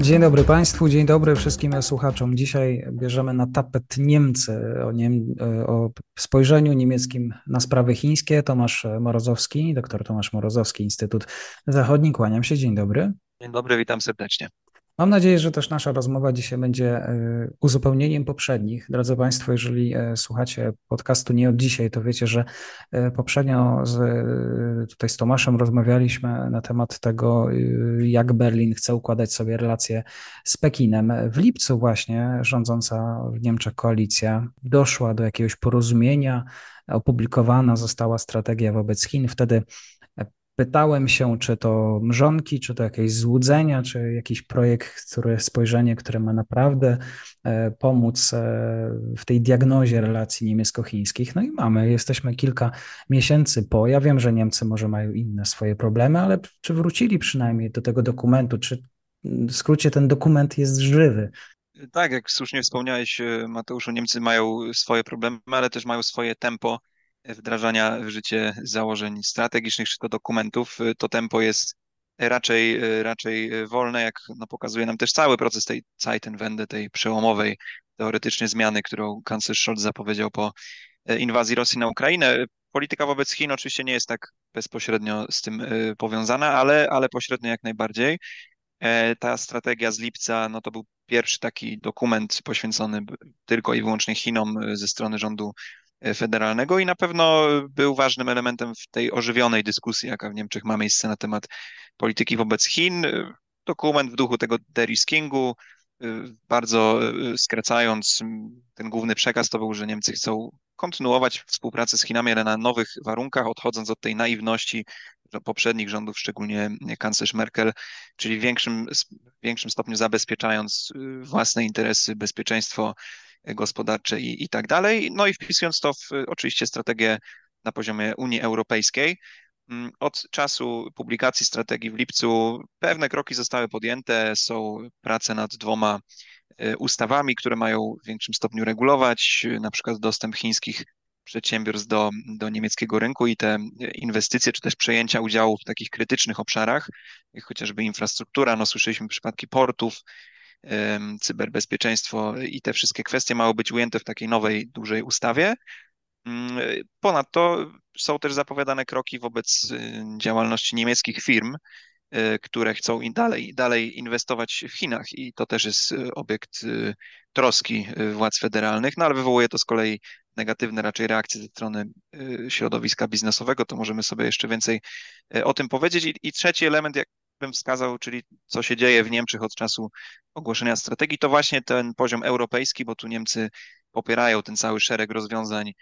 Dzień dobry Państwu, dzień dobry wszystkim słuchaczom. Dzisiaj bierzemy na tapet Niemcy, o spojrzeniu niemieckim na sprawy chińskie. Tomasz Morozowski, doktor Tomasz Morozowski, Instytut Zachodni. Kłaniam się, dzień dobry. Dzień dobry, witam serdecznie. Mam nadzieję, że też nasza rozmowa dzisiaj będzie uzupełnieniem poprzednich. Drodzy Państwo, jeżeli słuchacie podcastu nie od dzisiaj, to wiecie, że poprzednio tutaj z Tomaszem rozmawialiśmy na temat tego, jak Berlin chce układać sobie relacje z Pekinem. W lipcu właśnie rządząca w Niemczech koalicja doszła do jakiegoś porozumienia, opublikowana została strategia wobec Chin. Wtedy pytałem się, czy to mrzonki, czy to jakieś złudzenia, czy jakiś projekt, które ma naprawdę pomóc w tej diagnozie relacji niemiecko-chińskich. No i jesteśmy kilka miesięcy po. Ja wiem, że Niemcy może mają inne swoje problemy, ale czy wrócili przynajmniej do tego dokumentu? Czy w skrócie ten dokument jest żywy? Tak, jak słusznie wspomniałeś, Mateuszu, Niemcy mają swoje problemy, ale też mają swoje tempo wdrażania w życie założeń strategicznych czy to dokumentów. To tempo jest raczej wolne, jak pokazuje nam też cały proces tej Zeitwende, tej przełomowej teoretycznie zmiany, którą kanclerz Scholz zapowiedział po inwazji Rosji na Ukrainę. Polityka wobec Chin oczywiście nie jest tak bezpośrednio z tym powiązana, ale pośrednio jak najbardziej. Ta strategia z lipca, to był pierwszy taki dokument poświęcony tylko i wyłącznie Chinom ze strony rządu federalnego i na pewno był ważnym elementem w tej ożywionej dyskusji, jaka w Niemczech ma miejsce na temat polityki wobec Chin. Dokument w duchu tego deriskingu, bardzo skracając, ten główny przekaz to był, że Niemcy chcą kontynuować współpracę z Chinami, ale na nowych warunkach, odchodząc od tej naiwności poprzednich rządów, szczególnie kanclerz Merkel, czyli w większym stopniu zabezpieczając własne interesy, bezpieczeństwo gospodarcze i tak dalej, i wpisując to w oczywiście strategię na poziomie Unii Europejskiej. Od czasu publikacji strategii w lipcu pewne kroki zostały podjęte, są prace nad dwoma ustawami, które mają w większym stopniu regulować na przykład dostęp chińskich przedsiębiorstw do niemieckiego rynku i te inwestycje, czy też przejęcia udziału w takich krytycznych obszarach, jak chociażby infrastruktura, słyszeliśmy przypadki portów, cyberbezpieczeństwo i te wszystkie kwestie mają być ujęte w takiej nowej, dużej ustawie. Ponadto są też zapowiadane kroki wobec działalności niemieckich firm, które chcą dalej inwestować w Chinach i to też jest obiekt troski władz federalnych, ale wywołuje to z kolei negatywne raczej reakcje ze strony środowiska biznesowego, to możemy sobie jeszcze więcej o tym powiedzieć. I trzeci element, jak bym wskazał, czyli co się dzieje w Niemczech od czasu ogłoszenia strategii, to właśnie ten poziom europejski, bo tu Niemcy popierają ten cały szereg rozwiązań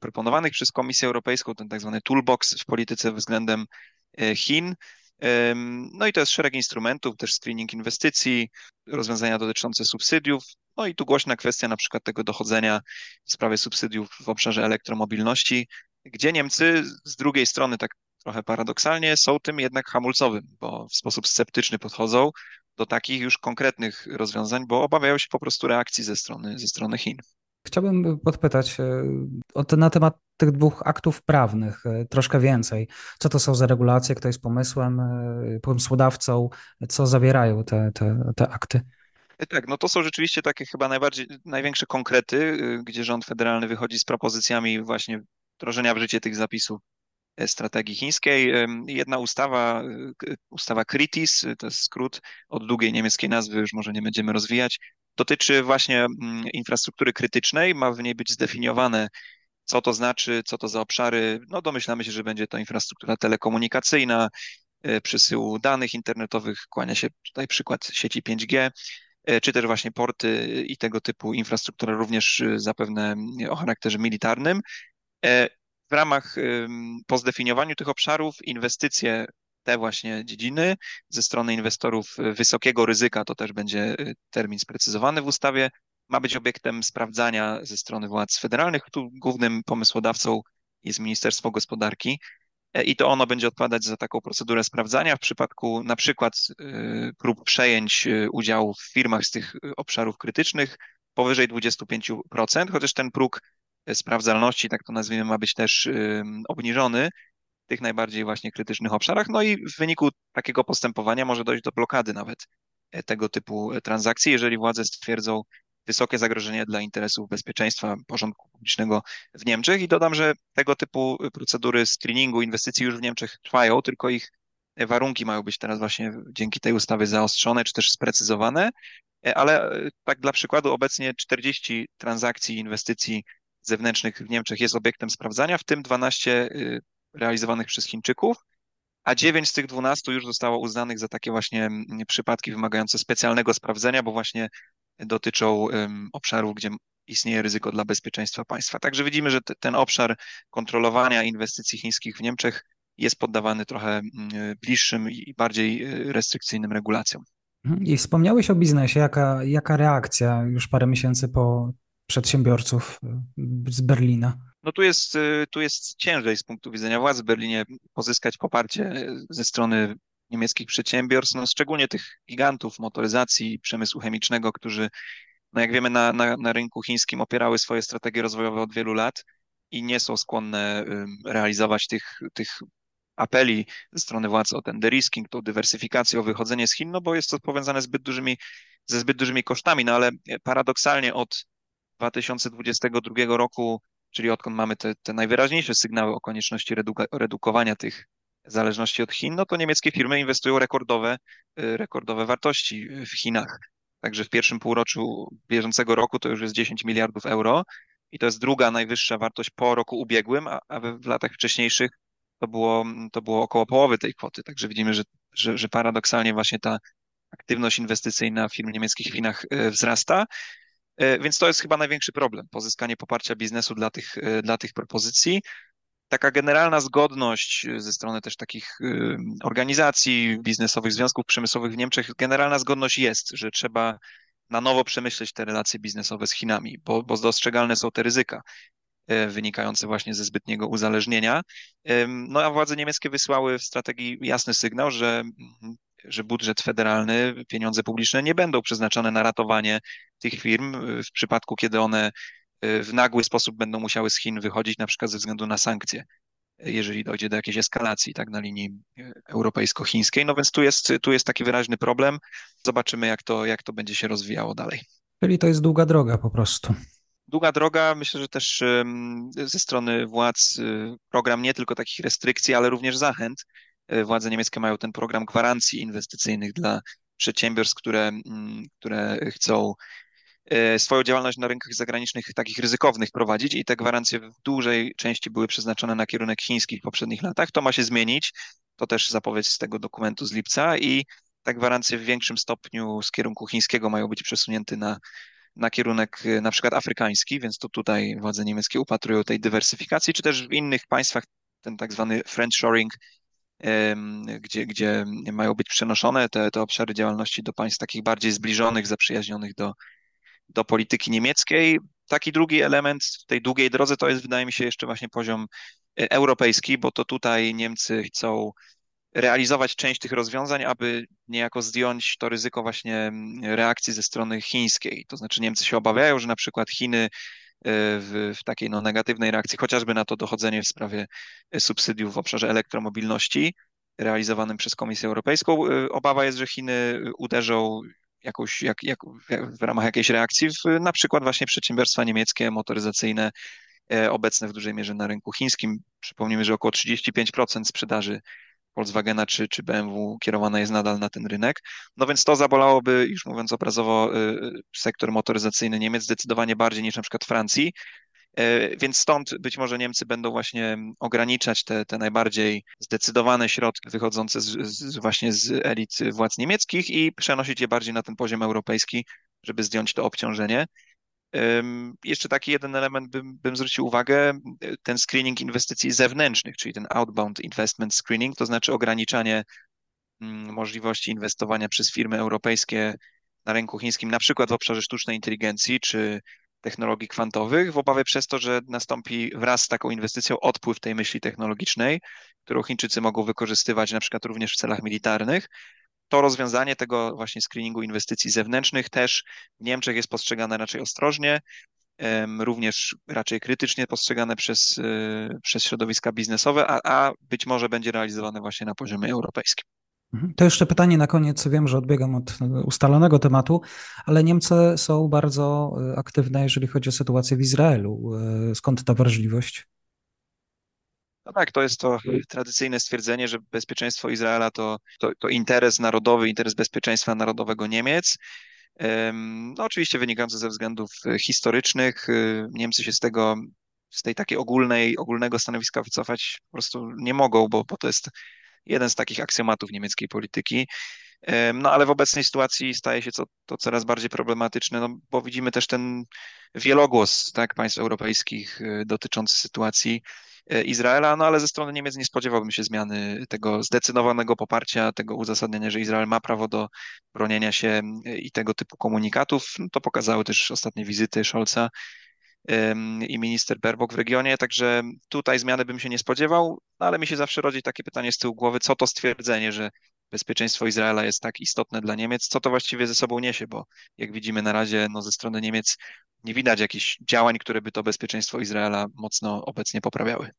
proponowanych przez Komisję Europejską, ten tak zwany toolbox w polityce względem Chin. I to jest szereg instrumentów, też screening inwestycji, rozwiązania dotyczące subsydiów, i tu głośna kwestia na przykład tego dochodzenia w sprawie subsydiów w obszarze elektromobilności, gdzie Niemcy z drugiej strony tak trochę paradoksalnie są tym jednak hamulcowym, bo w sposób sceptyczny podchodzą do takich już konkretnych rozwiązań, bo obawiają się po prostu reakcji ze strony Chin. Chciałbym podpytać na temat tych dwóch aktów prawnych troszkę więcej. Co to są za regulacje, kto jest pomysłodawcą, co zawierają te akty? Tak, to są rzeczywiście takie chyba największe konkrety, gdzie rząd federalny wychodzi z propozycjami właśnie wdrożenia w życie tych zapisów strategii chińskiej. Jedna ustawa Kritis, to jest skrót od długiej niemieckiej nazwy, już może nie będziemy rozwijać, dotyczy właśnie infrastruktury krytycznej, ma w niej być zdefiniowane, co to znaczy, co to za obszary. Domyślamy się, że będzie to infrastruktura telekomunikacyjna, przesyłu danych internetowych, kłania się tutaj przykład sieci 5G, czy też właśnie porty i tego typu infrastruktura również zapewne o charakterze militarnym. W ramach, po zdefiniowaniu tych obszarów, inwestycje te właśnie dziedziny ze strony inwestorów wysokiego ryzyka, to też będzie termin sprecyzowany w ustawie, ma być obiektem sprawdzania ze strony władz federalnych. Tu głównym pomysłodawcą jest Ministerstwo Gospodarki. i to ono będzie odpowiadać za taką procedurę sprawdzania. W przypadku na przykład prób przejęć udziału w firmach z tych obszarów krytycznych powyżej 25%, chociaż ten próg sprawdzalności, tak to nazwijmy, ma być też obniżony w tych najbardziej właśnie krytycznych obszarach. No i w wyniku takiego postępowania może dojść do blokady nawet tego typu transakcji, jeżeli władze stwierdzą wysokie zagrożenie dla interesów bezpieczeństwa, porządku publicznego w Niemczech. I dodam, że tego typu procedury screeningu inwestycji już w Niemczech trwają, tylko ich warunki mają być teraz właśnie dzięki tej ustawie zaostrzone czy też sprecyzowane, ale tak dla przykładu obecnie 40 transakcji inwestycji zewnętrznych w Niemczech jest obiektem sprawdzania, w tym 12 realizowanych przez Chińczyków, a 9 z tych 12 już zostało uznanych za takie właśnie przypadki wymagające specjalnego sprawdzenia, bo właśnie dotyczą obszarów, gdzie istnieje ryzyko dla bezpieczeństwa państwa. Także widzimy, że ten obszar kontrolowania inwestycji chińskich w Niemczech jest poddawany trochę bliższym i bardziej restrykcyjnym regulacjom. I wspomniałeś o biznesie. Jaka reakcja już parę miesięcy po przedsiębiorców z Berlina? No tu jest ciężej z punktu widzenia władz w Berlinie pozyskać poparcie ze strony niemieckich przedsiębiorstw, no szczególnie tych gigantów motoryzacji i przemysłu chemicznego, którzy, no jak wiemy, na rynku chińskim opierały swoje strategie rozwojowe od wielu lat i nie są skłonne realizować tych apeli ze strony władz o tenderisking, o dywersyfikację, o wychodzenie z Chin, no bo jest to powiązane ze zbyt dużymi kosztami, no ale paradoksalnie od 2022 roku, czyli odkąd mamy te najwyraźniejsze sygnały o konieczności redukowania tych zależności od Chin, no to niemieckie firmy inwestują rekordowe wartości w Chinach. Także w pierwszym półroczu bieżącego roku to już jest 10 miliardów euro i to jest druga najwyższa wartość po roku ubiegłym, a w latach wcześniejszych to było około połowy tej kwoty. Także widzimy, że paradoksalnie właśnie ta aktywność inwestycyjna firm niemieckich w Chinach wzrasta. Więc to jest chyba największy problem, pozyskanie poparcia biznesu dla tych propozycji. Taka generalna zgodność ze strony też takich organizacji biznesowych, związków przemysłowych w Niemczech, generalna zgodność jest, że trzeba na nowo przemyśleć te relacje biznesowe z Chinami, bo dostrzegalne są te ryzyka wynikające właśnie ze zbytniego uzależnienia. No a władze niemieckie wysłały w strategii jasny sygnał, że budżet federalny, pieniądze publiczne nie będą przeznaczone na ratowanie tych firm w przypadku, kiedy one w nagły sposób będą musiały z Chin wychodzić, na przykład ze względu na sankcje, jeżeli dojdzie do jakiejś eskalacji, tak, na linii europejsko-chińskiej. No więc tu jest taki wyraźny problem. Zobaczymy, jak to będzie się rozwijało dalej. Czyli to jest długa droga po prostu. Długa droga, myślę, że też ze strony władz program nie tylko takich restrykcji, ale również zachęt. Władze niemieckie mają ten program gwarancji inwestycyjnych dla przedsiębiorstw, które chcą swoją działalność na rynkach zagranicznych, takich ryzykownych, prowadzić, i te gwarancje w dużej części były przeznaczone na kierunek chiński w poprzednich latach. To ma się zmienić, to też zapowiedź z tego dokumentu z lipca, i te gwarancje w większym stopniu z kierunku chińskiego mają być przesunięte na kierunek na przykład afrykański, więc to tutaj władze niemieckie upatrują tej dywersyfikacji, czy też w innych państwach ten tak zwany friendshoring, gdzie mają być przenoszone te obszary działalności do państw takich bardziej zbliżonych, zaprzyjaźnionych do polityki niemieckiej. Taki drugi element w tej długiej drodze to jest, wydaje mi się, jeszcze właśnie poziom europejski, bo to tutaj Niemcy chcą realizować część tych rozwiązań, aby niejako zdjąć to ryzyko właśnie reakcji ze strony chińskiej. To znaczy Niemcy się obawiają, że na przykład Chiny w takiej negatywnej reakcji, chociażby na to dochodzenie w sprawie subsydiów w obszarze elektromobilności realizowanym przez Komisję Europejską, obawa jest, że Chiny uderzą w ramach jakiejś reakcji w na przykład właśnie przedsiębiorstwa niemieckie, motoryzacyjne, obecne w dużej mierze na rynku chińskim. Przypomnijmy, że około 35% sprzedaży Volkswagena czy BMW kierowana jest nadal na ten rynek. No więc to zabolałoby, już mówiąc obrazowo, sektor motoryzacyjny Niemiec zdecydowanie bardziej niż na przykład Francji, więc stąd być może Niemcy będą właśnie ograniczać te najbardziej zdecydowane środki wychodzące właśnie z elit władz niemieckich i przenosić je bardziej na ten poziom europejski, żeby zdjąć to obciążenie. Jeszcze taki jeden element bym zwrócił uwagę, ten screening inwestycji zewnętrznych, czyli ten outbound investment screening, to znaczy ograniczanie możliwości inwestowania przez firmy europejskie na rynku chińskim, na przykład w obszarze sztucznej inteligencji, czy technologii kwantowych w obawie przez to, że nastąpi wraz z taką inwestycją odpływ tej myśli technologicznej, którą Chińczycy mogą wykorzystywać na przykład również w celach militarnych. To rozwiązanie tego właśnie screeningu inwestycji zewnętrznych też w Niemczech jest postrzegane raczej ostrożnie, również raczej krytycznie postrzegane przez środowiska biznesowe, a być może będzie realizowane właśnie na poziomie europejskim. To jeszcze pytanie na koniec. Wiem, że odbiegam od ustalonego tematu, ale Niemcy są bardzo aktywne, jeżeli chodzi o sytuację w Izraelu. Skąd ta wrażliwość? No tak, to jest to tradycyjne stwierdzenie, że bezpieczeństwo Izraela to interes narodowy, interes bezpieczeństwa narodowego Niemiec. No oczywiście wynikający ze względów historycznych. Niemcy się z tej takiej ogólnego stanowiska wycofać po prostu nie mogą, bo to jest jeden z takich aksjomatów niemieckiej polityki. No ale w obecnej sytuacji staje się to coraz bardziej problematyczne, no, bo widzimy też ten wielogłos państw europejskich dotyczący sytuacji Izraela, no ale ze strony Niemiec nie spodziewałbym się zmiany tego zdecydowanego poparcia, tego uzasadnienia, że Izrael ma prawo do bronienia się i tego typu komunikatów. No, to pokazały też ostatnie wizyty Scholza i minister Baerbock w regionie, także tutaj zmiany bym się nie spodziewał, ale mi się zawsze rodzi takie pytanie z tyłu głowy, co to stwierdzenie, że bezpieczeństwo Izraela jest tak istotne dla Niemiec, co to właściwie ze sobą niesie, bo jak widzimy na razie ze strony Niemiec nie widać jakichś działań, które by to bezpieczeństwo Izraela mocno obecnie poprawiały.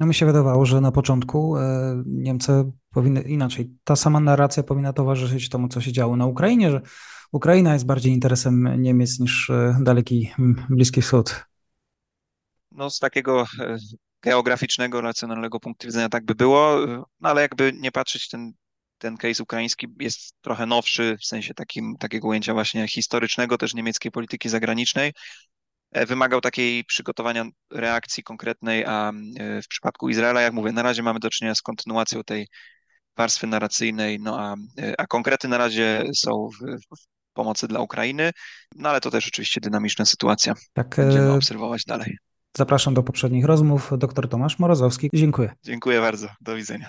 No mi się wydawało, że na początku Niemcy powinny inaczej, ta sama narracja powinna towarzyszyć temu, co się działo na Ukrainie, że Ukraina jest bardziej interesem Niemiec niż daleki Bliski Wschód. No z takiego geograficznego, racjonalnego punktu widzenia tak by było, no ale jakby nie patrzeć, ten case ukraiński jest trochę nowszy w sensie takiego ujęcia właśnie historycznego też niemieckiej polityki zagranicznej. Wymagał takiej przygotowania reakcji konkretnej, a w przypadku Izraela, jak mówię, na razie mamy do czynienia z kontynuacją tej warstwy narracyjnej, no a konkrety na razie są w pomocy dla Ukrainy, no ale to też oczywiście dynamiczna sytuacja. Tak, będziemy obserwować dalej. Zapraszam do poprzednich rozmów. Dr Tomasz Morozowski. Dziękuję. Dziękuję bardzo. Do widzenia.